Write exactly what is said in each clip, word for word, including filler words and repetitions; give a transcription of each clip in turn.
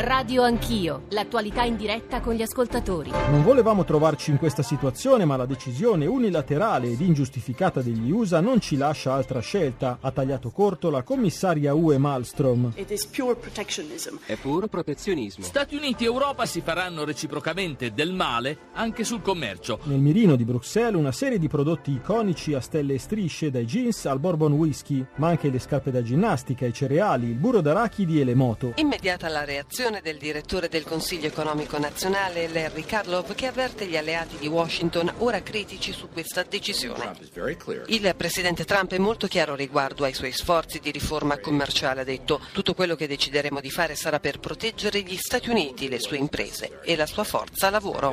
Radio Anch'io, l'attualità in diretta con gli ascoltatori. Non volevamo trovarci in questa situazione, ma la decisione unilaterale ed ingiustificata degli U S A non ci lascia altra scelta, ha tagliato corto la commissaria U E Malmström. It is pure protectionism. È puro protezionismo. Stati Uniti e Europa si faranno reciprocamente del male anche sul commercio. Nel mirino di Bruxelles una serie di prodotti iconici a stelle e strisce, dai jeans al bourbon whisky, ma anche le scarpe da ginnastica, i cereali, il burro d'arachidi e le moto. Immediata la reazione del direttore del Consiglio economico nazionale Larry Kudlow, che avverte gli alleati di Washington ora critici su questa decisione. Il presidente Trump è molto chiaro riguardo ai suoi sforzi di riforma commerciale, ha detto: tutto quello che decideremo di fare sarà per proteggere gli Stati Uniti, le sue imprese e la sua forza lavoro.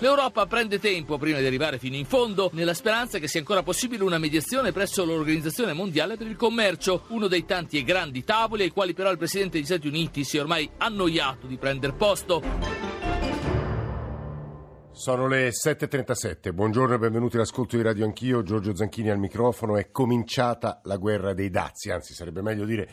L'Europa prende tempo prima di arrivare fino in fondo, nella speranza che sia ancora possibile una mediazione presso l'Organizzazione Mondiale per il Commercio, uno dei tanti e grandi tavoli ai quali però il presidente degli Stati Uniti si è ormai annoiato di prendere posto. Sono le sette e trentasette, buongiorno e benvenuti all'ascolto di Radio Anch'io, Giorgio Zanchini al microfono. È cominciata la guerra dei dazi, anzi sarebbe meglio dire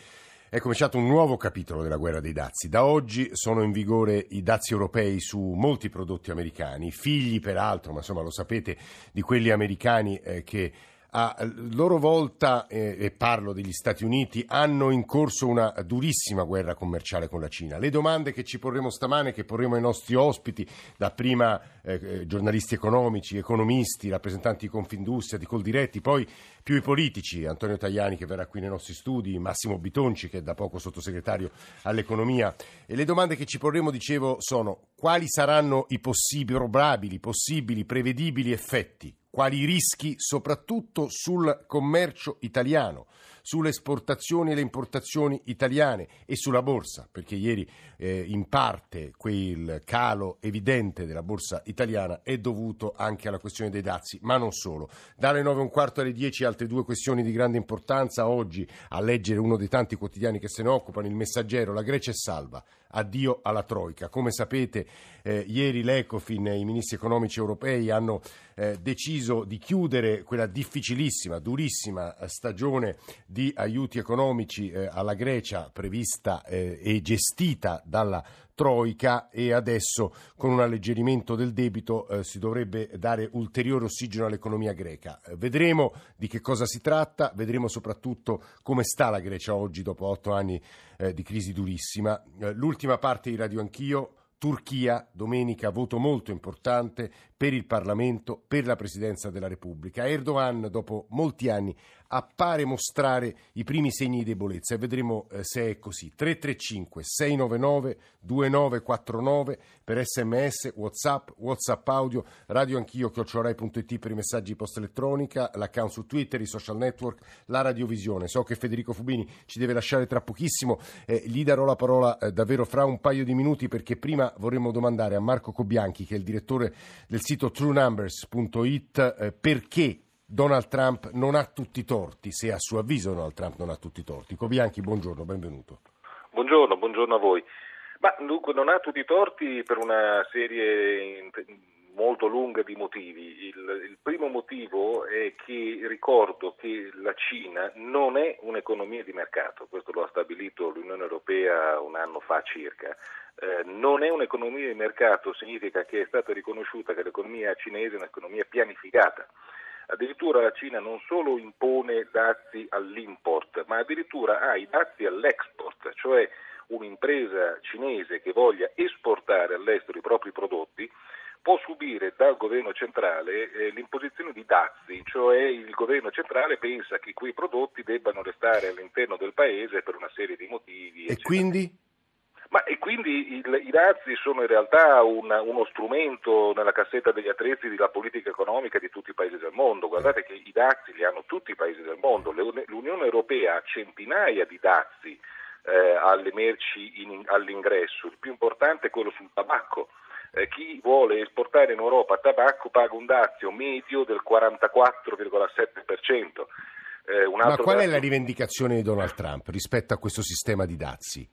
è cominciato un nuovo capitolo della guerra dei dazi. Da oggi sono in vigore i dazi europei su molti prodotti americani, figli peraltro, ma insomma lo sapete, di quelli americani eh, che a loro volta, eh, e parlo degli Stati Uniti, hanno in corso una durissima guerra commerciale con la Cina. Le domande che ci porremo stamane, che porremo ai nostri ospiti, da prima eh, giornalisti economici, economisti, rappresentanti di Confindustria, di Coldiretti, poi più i politici, Antonio Tajani che verrà qui nei nostri studi, Massimo Bitonci che è da poco sottosegretario all'economia. E le domande che ci porremo, dicevo, sono: quali saranno i possibili, probabili, possibili, prevedibili effetti? Quali rischi soprattutto sul commercio italiano, sulle esportazioni e le importazioni italiane e sulla borsa, perché ieri eh, in parte quel calo evidente della borsa italiana è dovuto anche alla questione dei dazi, ma non solo. Dalle nove e un quarto alle dieci altre due questioni di grande importanza oggi, a leggere uno dei tanti quotidiani che se ne occupano, Il Messaggero: la Grecia è salva, addio alla Troica. Come sapete eh, ieri l'Ecofin, i ministri economici europei, hanno eh, deciso di chiudere quella difficilissima, durissima stagione di aiuti economici eh, alla Grecia prevista eh, e gestita dalla Troica, e adesso con un alleggerimento del debito eh, si dovrebbe dare ulteriore ossigeno all'economia greca. Eh, vedremo di che cosa si tratta, vedremo soprattutto come sta la Grecia oggi dopo otto anni eh, di crisi durissima. Eh, l'ultima parte di Radio Anch'io. Turchia, domenica voto molto importante per il Parlamento, per la Presidenza della Repubblica. Erdogan, dopo molti anni, appare mostrare i primi segni di debolezza, e vedremo eh, se è così. tre tre cinque sei nove nove due nove quattro nove per sms, whatsapp, whatsapp audio, radioanchio chiocciorai punto it per i messaggi di posta elettronica, l'account su Twitter, i social network, la radiovisione. So che Federico Fubini ci deve lasciare tra pochissimo, eh, gli darò la parola eh, davvero fra un paio di minuti, perché prima vorremmo domandare a Marco Cobianchi, che è il direttore del sito true numbers punto it, eh, perché Donald Trump non ha tutti i torti, se a suo avviso Donald Trump non ha tutti i torti. Cobianchi, buongiorno, benvenuto. Buongiorno, buongiorno a voi. Ma dunque non ha tutti i torti per una serie molto lunga di motivi. Il, il primo motivo è che ricordo che la Cina non è un'economia di mercato, questo lo ha stabilito l'Unione Europea un anno fa circa. Eh, non è un'economia di mercato significa che è stata riconosciuta che l'economia cinese è un'economia pianificata. Addirittura la Cina non solo impone dazi all'import, ma addirittura ha i dazi all'export, cioè un'impresa cinese che voglia esportare all'estero i propri prodotti può subire dal governo centrale eh, l'imposizione di dazi, cioè il governo centrale pensa che quei prodotti debbano restare all'interno del paese per una serie di motivi. E eccetera. Quindi? Ma e quindi il, i dazi sono in realtà un, uno strumento nella cassetta degli attrezzi della politica economica di tutti i paesi del mondo. Guardate che i dazi li hanno tutti i paesi del mondo. L'Unione Europea ha centinaia di dazi eh, alle merci in, all'ingresso, il più importante è quello sul tabacco. Eh, chi vuole esportare in Europa tabacco paga un dazio medio del quarantaquattro virgola sette per cento. Eh, un altro Ma qual dazio... è la rivendicazione di Donald Trump rispetto a questo sistema di dazi?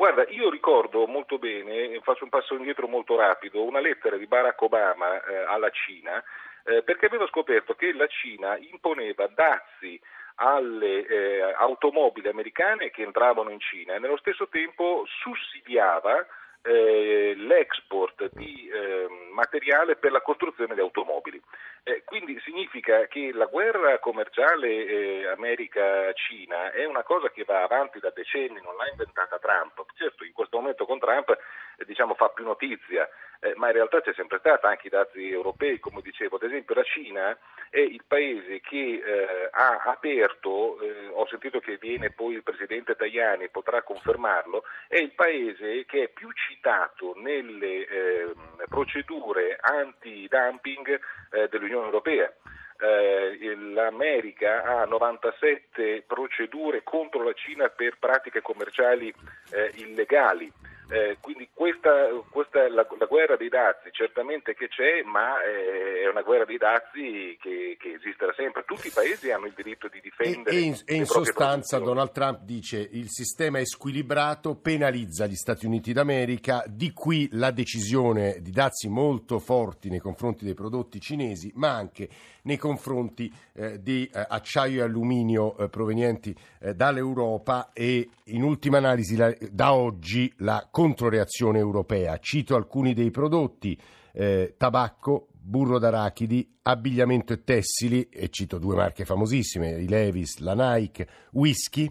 Guarda, io ricordo molto bene, faccio un passo indietro molto rapido, una lettera di Barack Obama eh, alla Cina eh, perché aveva scoperto che la Cina imponeva dazi alle eh, automobili americane che entravano in Cina e nello stesso tempo sussidiava eh, l'export di eh, materiale per la costruzione di automobili. Eh, quindi significa che la guerra commerciale eh, America-Cina è una cosa che va avanti da decenni, non l'ha inventata Trump. Certo, in questo momento con Trump eh, diciamo fa più notizia, eh, ma in realtà c'è sempre stata, anche i dati europei, come dicevo. Ad esempio la Cina è il paese che eh, ha aperto, eh, ho sentito che viene poi il presidente Tajani, potrà confermarlo, è il paese che è più citato nelle eh, procedure anti-dumping eh, dell'Unione Europea. Eh, L'America ha novantasette procedure contro la Cina per pratiche commerciali eh, illegali. Eh, quindi questa, questa è la, la guerra dei dazi, certamente che c'è, ma eh, è una guerra dei dazi che, che esiste da sempre. Tutti i paesi hanno il diritto di difendere. E in, e in sostanza Donald Trump dice: il sistema è squilibrato, penalizza gli Stati Uniti d'America, di qui la decisione di dazi molto forti nei confronti dei prodotti cinesi, ma anche nei confronti eh, di eh, acciaio e alluminio eh, provenienti eh, dall'Europa, e in ultima analisi la, da oggi la controreazione europea. Cito alcuni dei prodotti: eh, tabacco, burro d'arachidi, abbigliamento e tessili, e cito due marche famosissime, i Levi's, la Nike, whisky,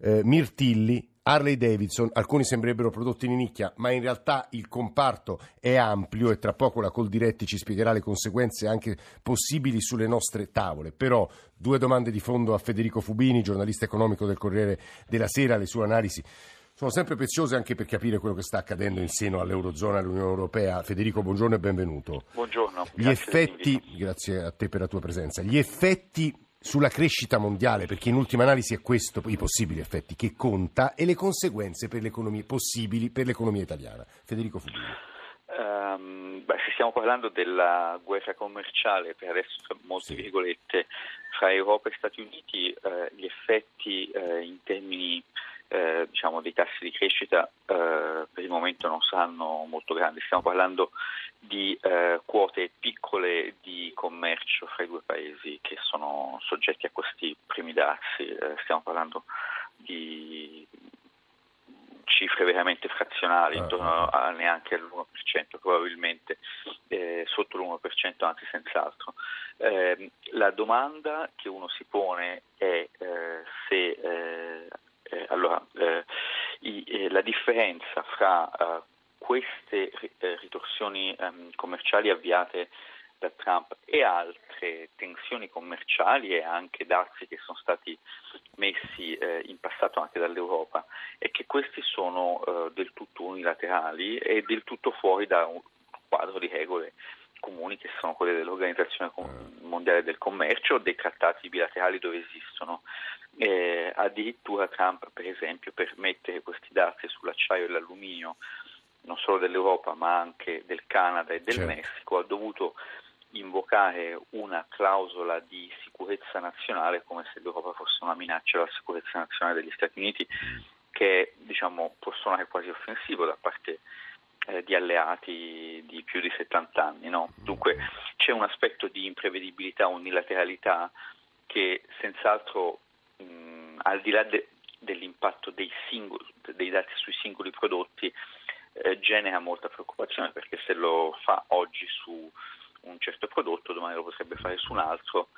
eh, mirtilli, Harley Davidson. Alcuni sembrerebbero prodotti di nicchia, ma in realtà il comparto è ampio e tra poco la Coldiretti ci spiegherà le conseguenze anche possibili sulle nostre tavole. Però due domande di fondo a Federico Fubini, giornalista economico del Corriere della Sera. Le sue analisi sono sempre preziose anche per capire quello che sta accadendo in seno all'Eurozona e all'Unione Europea. Federico, buongiorno e benvenuto. Buongiorno. Gli effetti, grazie a te per la tua presenza, gli effetti sulla crescita mondiale, perché in ultima analisi è questo, i possibili effetti che conta, e le conseguenze per l'economia, possibili per l'economia italiana. Federico Fubini. Um, beh, stiamo parlando della guerra commerciale, per adesso tra molte sì. virgolette, fra Europa e Stati Uniti. Eh, gli effetti eh, in termini eh, diciamo dei tassi di crescita eh, per il momento non saranno molto grandi. Stiamo parlando di eh, quote piccole di commercio fra i due paesi che sono soggetti a questi primi dazi. Eh, stiamo parlando di cifre veramente frazionali, intorno a neanche all'uno per cento, probabilmente eh, sotto l'uno per cento, anzi senz'altro. Eh, la domanda che uno si pone è eh, se eh, eh, allora eh, i, eh, la differenza fra eh, queste ritorsioni ehm, commerciali avviate da Trump e altre tensioni commerciali e anche dazi che sono stati messi eh, in passato anche dall'Europa, è che questi sono eh, del tutto unilaterali e del tutto fuori da un quadro di regole comuni che sono quelle dell'Organizzazione Mondiale del Commercio, dei trattati bilaterali dove esistono. Eh, addirittura Trump, per esempio, per mettere questi dazi sull'acciaio e l'alluminio non solo dell'Europa ma anche del Canada e del certo. Messico, ha dovuto invocare una clausola di sicurezza nazionale, come se l'Europa fosse una minaccia alla sicurezza nazionale degli Stati Uniti, che diciamo può suonare quasi offensivo da parte eh, di alleati di più di settanta anni, no? Dunque c'è un aspetto di imprevedibilità, unilateralità che senz'altro mh, al di là de- dell'impatto dei singoli, dei dati sui singoli prodotti eh, genera molta preoccupazione, perché se lo fa oggi su un certo prodotto, domani lo potrebbe fare su un altro,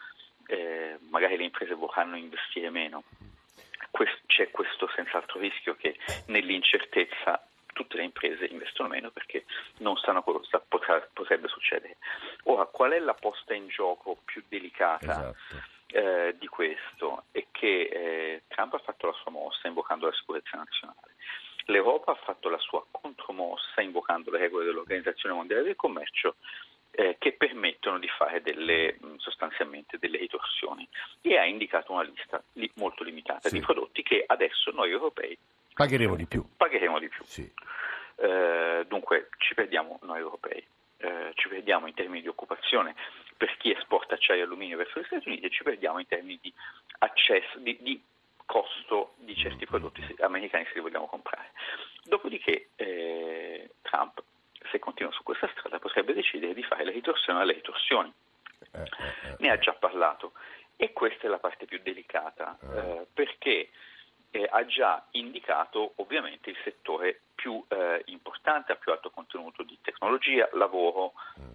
eh, magari le imprese vorranno investire meno. Questo, c'è questo senz'altro rischio, che nell'incertezza tutte le imprese investono meno perché non sanno quello che potrà, potrebbe succedere. Ora, qual è la posta in gioco più delicata? Esatto. Eh, di questo è che eh, Trump ha fatto la sua mossa invocando la sicurezza nazionale. L'Europa ha fatto la sua contromossa invocando le regole dell'Organizzazione Mondiale del Commercio, Eh, che permettono di fare delle, sostanzialmente delle ritorsioni, e ha indicato una lista li, molto limitata sì. di prodotti che adesso noi europei pagheremo di più. Pagheremo di più. Sì. Eh, dunque ci perdiamo noi europei, eh, ci perdiamo in termini di occupazione per chi esporta acciaio e alluminio verso gli Stati Uniti, e ci perdiamo in termini di accesso, di, di costo di certi prodotti americani se li vogliamo comprare. Dopodiché eh, Trump, se continua su questa strada, potrebbe decidere di fare le ritorsioni alle ritorsioni. Ne ha già parlato. E questa è la parte più delicata, eh, perché eh, ha già indicato ovviamente il settore più eh, importante, a più alto contenuto di tecnologia, lavoro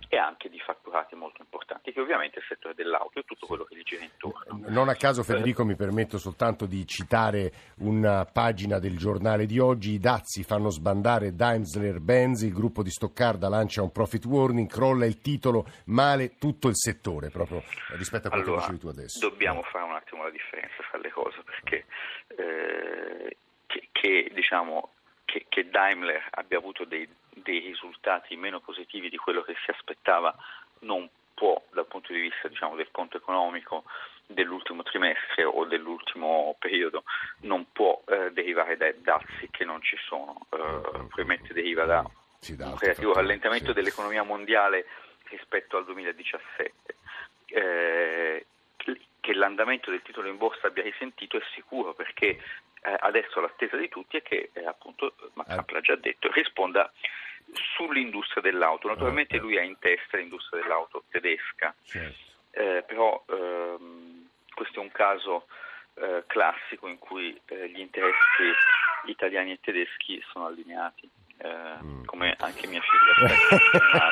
e anche di fatturati molto importanti, che ovviamente è il settore dell'auto e tutto quello che gli gira intorno. Non a caso, Federico, eh. mi permetto soltanto di citare una pagina del giornale di oggi: i dazi fanno sbandare Daimler Benz, il gruppo di Stoccarda lancia un profit warning, crolla il titolo, male tutto il settore, proprio rispetto a quello allora, che dicevi tu adesso. Dobbiamo eh. fare un attimo la differenza fra le cose, perché eh, che, che diciamo... Che, che Daimler abbia avuto dei, dei risultati meno positivi di quello che si aspettava non può, dal punto di vista diciamo del conto economico dell'ultimo trimestre o dell'ultimo periodo, non può eh, derivare dai dazi che non ci sono, eh, probabilmente deriva da un relativo rallentamento sì. dell'economia mondiale rispetto al duemiladiciassette. Eh, che l'andamento del titolo in borsa abbia risentito è sicuro, perché Eh, adesso l'attesa di tutti è che eh, appunto Trump l'ha già detto, risponda sull'industria dell'auto. Naturalmente lui ha in testa l'industria dell'auto tedesca, certo. eh, però ehm, questo è un caso eh, classico in cui eh, gli interessi italiani e tedeschi sono allineati. Eh, mm. Come anche mia figlia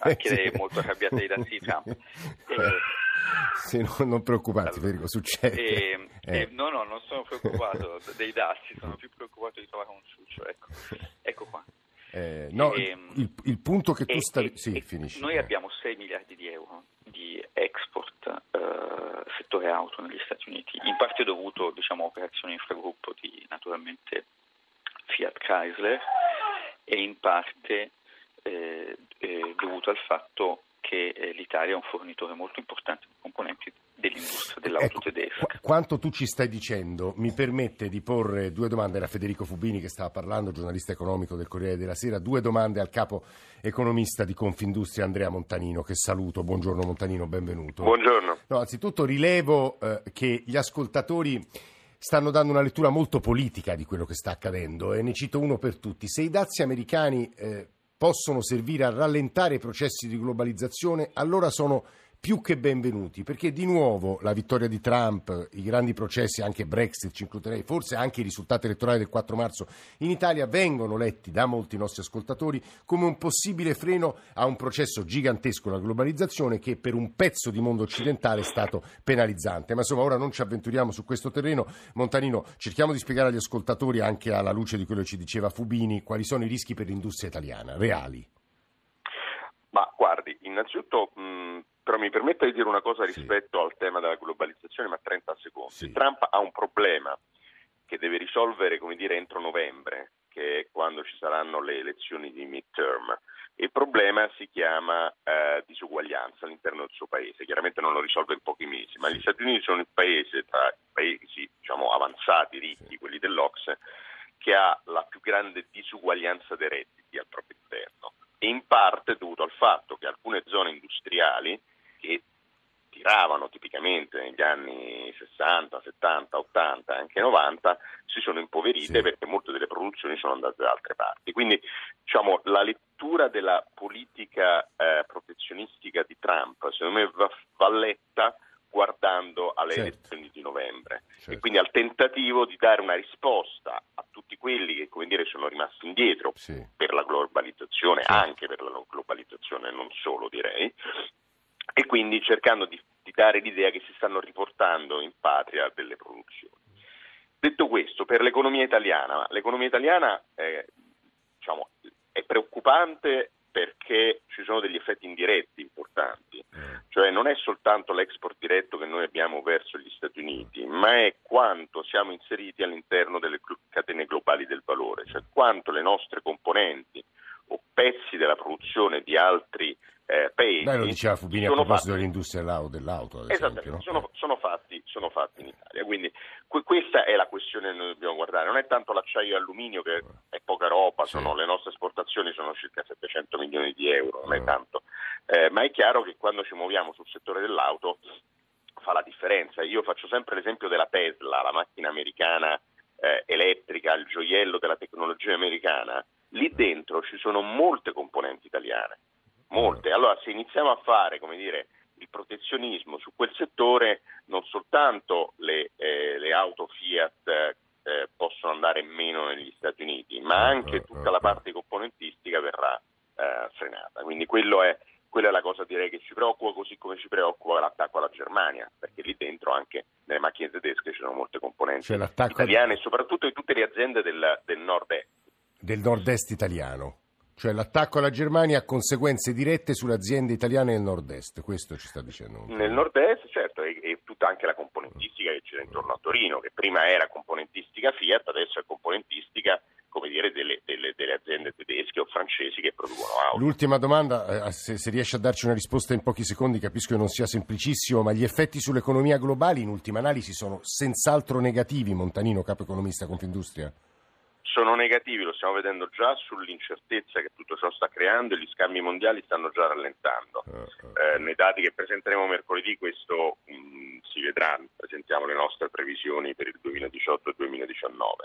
anche lei è molto arrabbiata dai dazi Trump. Eh, Se no, non preoccuparti, allora, Federico, succede. Eh, eh. Eh, no, no, non sono preoccupato dei dazi, sono più preoccupato di trovare un ciuccio, ecco, ecco qua. Eh, no, eh, il, il punto che tu eh, stavi... Eh, sì, eh, finisci. Noi eh. abbiamo sei miliardi di euro di export eh, settore auto negli Stati Uniti, in parte dovuto, diciamo, a operazioni infragruppo di, naturalmente, Fiat Chrysler, e in parte eh, eh, dovuto al fatto che l'Italia è un fornitore molto importante di componenti dell'industria dell'auto ecco, tedesca. Qu- quanto tu ci stai dicendo mi permette di porre due domande. Era Federico Fubini che stava parlando, giornalista economico del Corriere della Sera. Due domande al capo economista di Confindustria Andrea Montanino, che saluto. Buongiorno Montanino, benvenuto. Buongiorno. No, anzitutto rilevo eh, che gli ascoltatori stanno dando una lettura molto politica di quello che sta accadendo, e ne cito uno per tutti. Se i dazi americani eh, possono servire a rallentare i processi di globalizzazione, allora sono più che benvenuti, perché di nuovo la vittoria di Trump, i grandi processi, anche Brexit ci includerei, forse anche i risultati elettorali del quattro marzo in Italia, vengono letti da molti nostri ascoltatori come un possibile freno a un processo gigantesco, la globalizzazione, che per un pezzo di mondo occidentale è stato penalizzante. Ma insomma, ora non ci avventuriamo su questo terreno. Montanino, cerchiamo di spiegare agli ascoltatori, anche alla luce di quello che ci diceva Fubini, quali sono i rischi per l'industria italiana reali. Ma guardi, innanzitutto mh... però mi permetta di dire una cosa rispetto sì. al tema della globalizzazione, ma trenta secondi. Sì. Trump ha un problema che deve risolvere, come dire, entro novembre, che è quando ci saranno le elezioni di midterm. Il problema si chiama eh, disuguaglianza all'interno del suo paese. Chiaramente non lo risolve in pochi mesi, ma gli Stati Uniti sono il paese tra i paesi, diciamo, avanzati, ricchi, quelli dell'Ocse, che ha la più grande disuguaglianza dei redditi al proprio interno, e in parte è dovuto al fatto che alcune zone industriali che tiravano tipicamente negli anni sessanta, settanta, ottanta, anche novanta, si sono impoverite sì. perché molte delle produzioni sono andate da altre parti. Quindi, diciamo, la lettura della politica eh, protezionistica di Trump, secondo me, va, va letta guardando alle certo. elezioni di novembre certo. e quindi al tentativo di dare una risposta a tutti quelli che, come dire, sono rimasti indietro sì. per la globalizzazione, certo. anche per la globalizzazione, non solo, direi. E quindi cercando di, di dare l'idea che si stanno riportando in patria delle produzioni. Detto questo, per l'economia italiana, l'economia italiana è, diciamo, è preoccupante perché ci sono degli effetti indiretti importanti, cioè non è soltanto l'export diretto che noi abbiamo verso gli Stati Uniti, ma è quanto siamo inseriti all'interno delle catene globali del valore, cioè quanto le nostre componenti o pezzi della produzione di altri eh, paesi. Beh, lo diceva Fubini a proposito fatti... dell'industria dell'auto, ad esempio, no? sono, sono, fatti, sono fatti in Italia, quindi que- questa è la questione che noi dobbiamo guardare. Non è tanto l'acciaio e l'alluminio, che è poca roba, sono, sì. le nostre esportazioni sono circa settecento milioni di euro, non è tanto, eh, ma è chiaro che quando ci muoviamo sul settore dell'auto fa la differenza. Io faccio sempre l'esempio della Tesla, la macchina americana eh, elettrica, il gioiello della tecnologia americana. Lì dentro ci sono molte componenti italiane, molte. Allora, se iniziamo a fare, come dire, il protezionismo su quel settore, non soltanto le, eh, le auto Fiat eh, possono andare meno negli Stati Uniti, ma anche tutta la parte componentistica verrà eh, frenata. Quindi quello è quella è la cosa, direi, che ci preoccupa, così come ci preoccupa l'attacco alla Germania, perché lì dentro anche nelle macchine tedesche ci sono molte componenti cioè italiane, e soprattutto di tutte le aziende del, del nord-est. Del nord-est italiano. Cioè l'attacco alla Germania ha conseguenze dirette sulle aziende italiane nel nord-est, questo ci sta dicendo. Nel nord-est, certo, e, e tutta anche la componentistica che c'era intorno a Torino, che prima era componentistica Fiat, adesso è componentistica, come dire, delle, delle, delle aziende tedesche o francesi che producono auto. L'ultima domanda, se, se riesce a darci una risposta in pochi secondi, capisco che non sia semplicissimo, ma gli effetti sull'economia globale in ultima analisi sono senz'altro negativi, Montanino, capo economista Confindustria? Sono negativi, lo stiamo vedendo già sull'incertezza che tutto ciò sta creando e gli scambi mondiali stanno già rallentando. Eh, nei dati che presenteremo mercoledì questo mh, si vedrà, presentiamo le nostre previsioni per il duemiladiciotto e duemiladiciannove.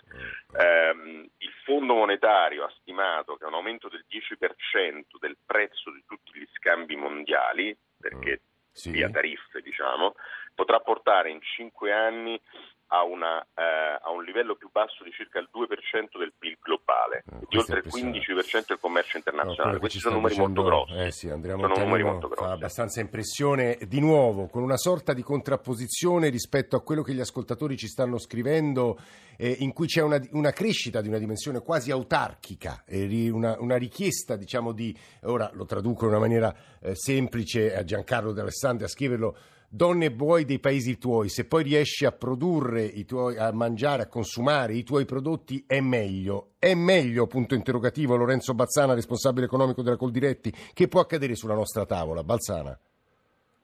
Eh, il Fondo Monetario ha stimato che un aumento del dieci per cento del prezzo di tutti gli scambi mondiali, perché sì. via tariffe diciamo, potrà portare in cinque anni a, una, eh, a un livello più basso di circa il due per cento del P I L globale, eh, di oltre il quindici per cento del commercio internazionale. No, questi sono numeri, dicendo, molto grossi. Eh sì, Andrea Montanino fa abbastanza impressione, di nuovo, con una sorta di contrapposizione rispetto a quello che gli ascoltatori ci stanno scrivendo, eh, in cui c'è una, una crescita di una dimensione quasi autarchica, eh, una, una richiesta, diciamo, di, ora lo traduco in una maniera eh, semplice a Giancarlo D'Alessandria a scriverlo, donne e buoi dei paesi tuoi, se poi riesci a produrre i tuoi, a mangiare, a consumare i tuoi prodotti è meglio. È meglio, punto interrogativo, Lorenzo Bazzana, responsabile economico della Coldiretti. Che può accadere sulla nostra tavola, Bazzana?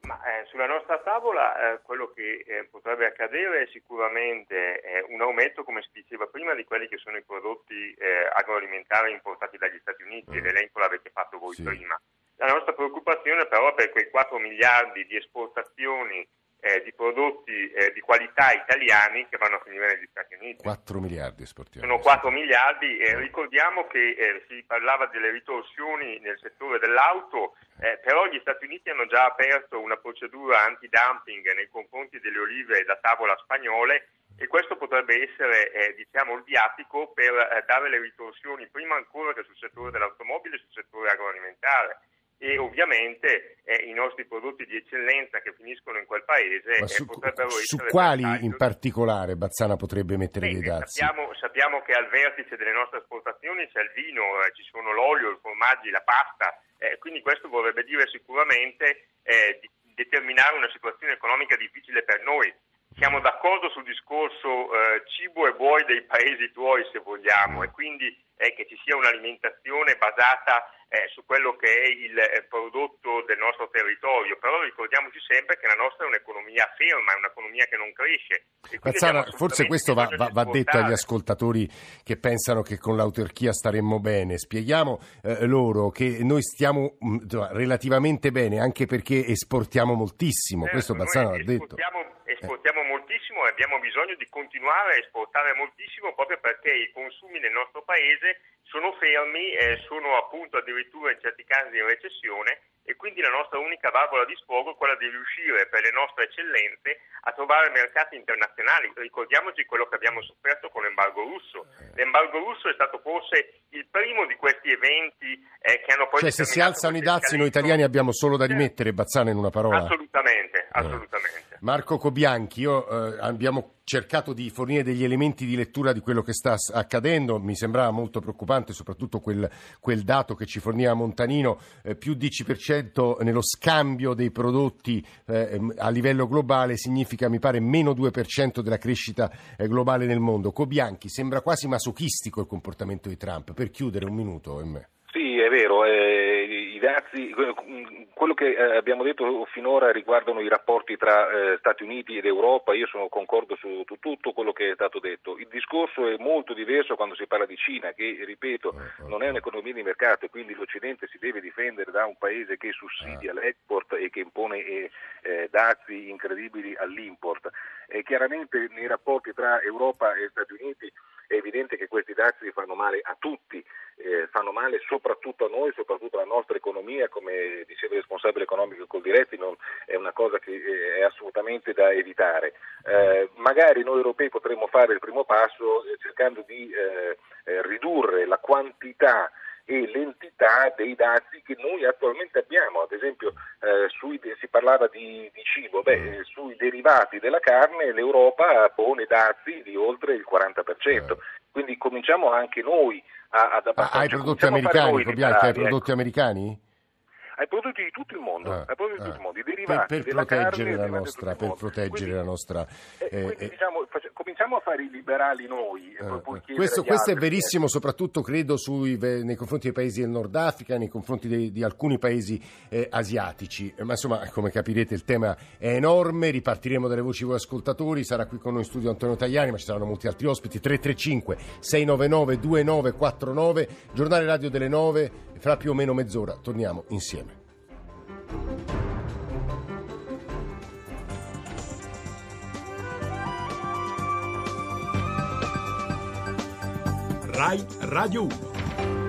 Ma, eh, sulla nostra tavola eh, quello che eh, potrebbe accadere è sicuramente eh, un aumento, come si diceva prima, di quelli che sono i prodotti eh, agroalimentari importati dagli Stati Uniti, mm. l'elenco l'avete fatto voi sì. prima. La nostra preoccupazione però per quei quattro miliardi di esportazioni eh, di prodotti eh, di qualità italiani che vanno a finire negli Stati Uniti. quattro miliardi esportiamo. Sono quattro miliardi e eh, ricordiamo che eh, si parlava delle ritorsioni nel settore dell'auto, eh, però gli Stati Uniti hanno già aperto una procedura antidumping nei confronti delle olive da tavola spagnole e questo potrebbe essere eh, diciamo il viatico per eh, dare le ritorsioni prima ancora che sul settore dell'automobile e sul settore agroalimentare. E ovviamente eh, i nostri prodotti di eccellenza che finiscono in quel paese su, eh, potrebbero su essere... Su quali in di... particolare Bazzana potrebbe mettere Beh, dei dazi? Sappiamo, sappiamo che al vertice delle nostre esportazioni c'è il vino, eh, ci sono l'olio, i formaggi, la pasta, eh, quindi questo vorrebbe dire sicuramente eh, di determinare una situazione economica difficile per noi. Siamo d'accordo sul discorso eh, cibo e buoi dei paesi tuoi, se vogliamo, mm. e quindi eh, che ci sia un'alimentazione basata... Eh, su quello che è il eh, prodotto del nostro territorio, però ricordiamoci sempre che la nostra è un'economia ferma, è un'economia che non cresce. Bazzana, forse questo va, va, va detto agli ascoltatori che pensano che con l'autarchia staremmo bene, spieghiamo eh, loro che noi stiamo mh, relativamente bene anche perché esportiamo moltissimo, certo, questo Bazzana l'ha detto. Esportiamo moltissimo e abbiamo bisogno di continuare a esportare moltissimo proprio perché i consumi nel nostro paese sono fermi, eh, sono appunto addirittura in certi casi in recessione e quindi la nostra unica valvola di sfogo è quella di riuscire per le nostre eccellenze a trovare mercati internazionali. Ricordiamoci quello che abbiamo sofferto con l'embargo russo. L'embargo russo è stato forse il primo di questi eventi eh, che hanno poi... Cioè se si alzano i dazi noi italiani abbiamo solo da rimettere, Bazzana, in una parola. Assolutamente, assolutamente. Eh. Marco Cobianchi, io, eh, abbiamo cercato di fornire degli elementi di lettura di quello che sta accadendo, mi sembrava molto preoccupante soprattutto quel, quel dato che ci forniva Montanino, eh, più dieci per cento nello scambio dei prodotti eh, a livello globale significa mi pare meno due per cento della crescita eh, globale nel mondo. Cobianchi, sembra quasi masochistico il comportamento di Trump, per chiudere un minuto. Ehm. Sì, è vero, eh, i dazi, quello che abbiamo detto finora riguardano i rapporti tra eh, Stati Uniti ed Europa, io sono concordo su tutto quello che è stato detto, il discorso è molto diverso quando si parla di Cina che, ripeto, non è un'economia di mercato e quindi l'Occidente si deve difendere da un paese che sussidia l'export e che impone eh, eh, dazi incredibili all'import. Eh, chiaramente nei rapporti tra Europa e Stati Uniti è evidente che questi dazi fanno male a tutti, eh, fanno male soprattutto a noi, soprattutto alla nostra economia, come diceva il responsabile economico Coldiretti, non è una cosa che è assolutamente da evitare. Eh, magari noi europei potremmo fare il primo passo eh, cercando di eh, eh, ridurre la quantità e l'entità dei dazi che noi attualmente abbiamo, ad esempio eh, sui, si parlava di, di cibo, beh, sui derivati della carne l'Europa pone dazi di oltre il quaranta per cento, eh. Quindi cominciamo anche noi a, ad abbassare. Ah, ai prodotti americani, Cobianchi, ai prodotti ecco. americani? Ai prodotti di tutto il mondo, ah, ai prodotti ah, di tutto il mondo, i derivati per, per della proteggere carne, la nostra, per proteggere quindi, la nostra. Eh, quindi, eh, diciamo, facciamo, cominciamo a fare i liberali noi. Eh, eh, poi questo questo altri, è verissimo, eh. soprattutto credo sui, nei confronti dei paesi del Nord Africa, nei confronti dei, di alcuni paesi eh, asiatici. Ma insomma, come capirete, il tema è enorme. Ripartiremo dalle voci voi ascoltatori. Sarà qui con noi in studio Antonio Tajani, ma ci saranno molti altri ospiti. tre tre cinque sei nove nove due nove quattro nove, giornale radio delle nove. Fra più o meno mezz'ora torniamo insieme. Rai Radio uno.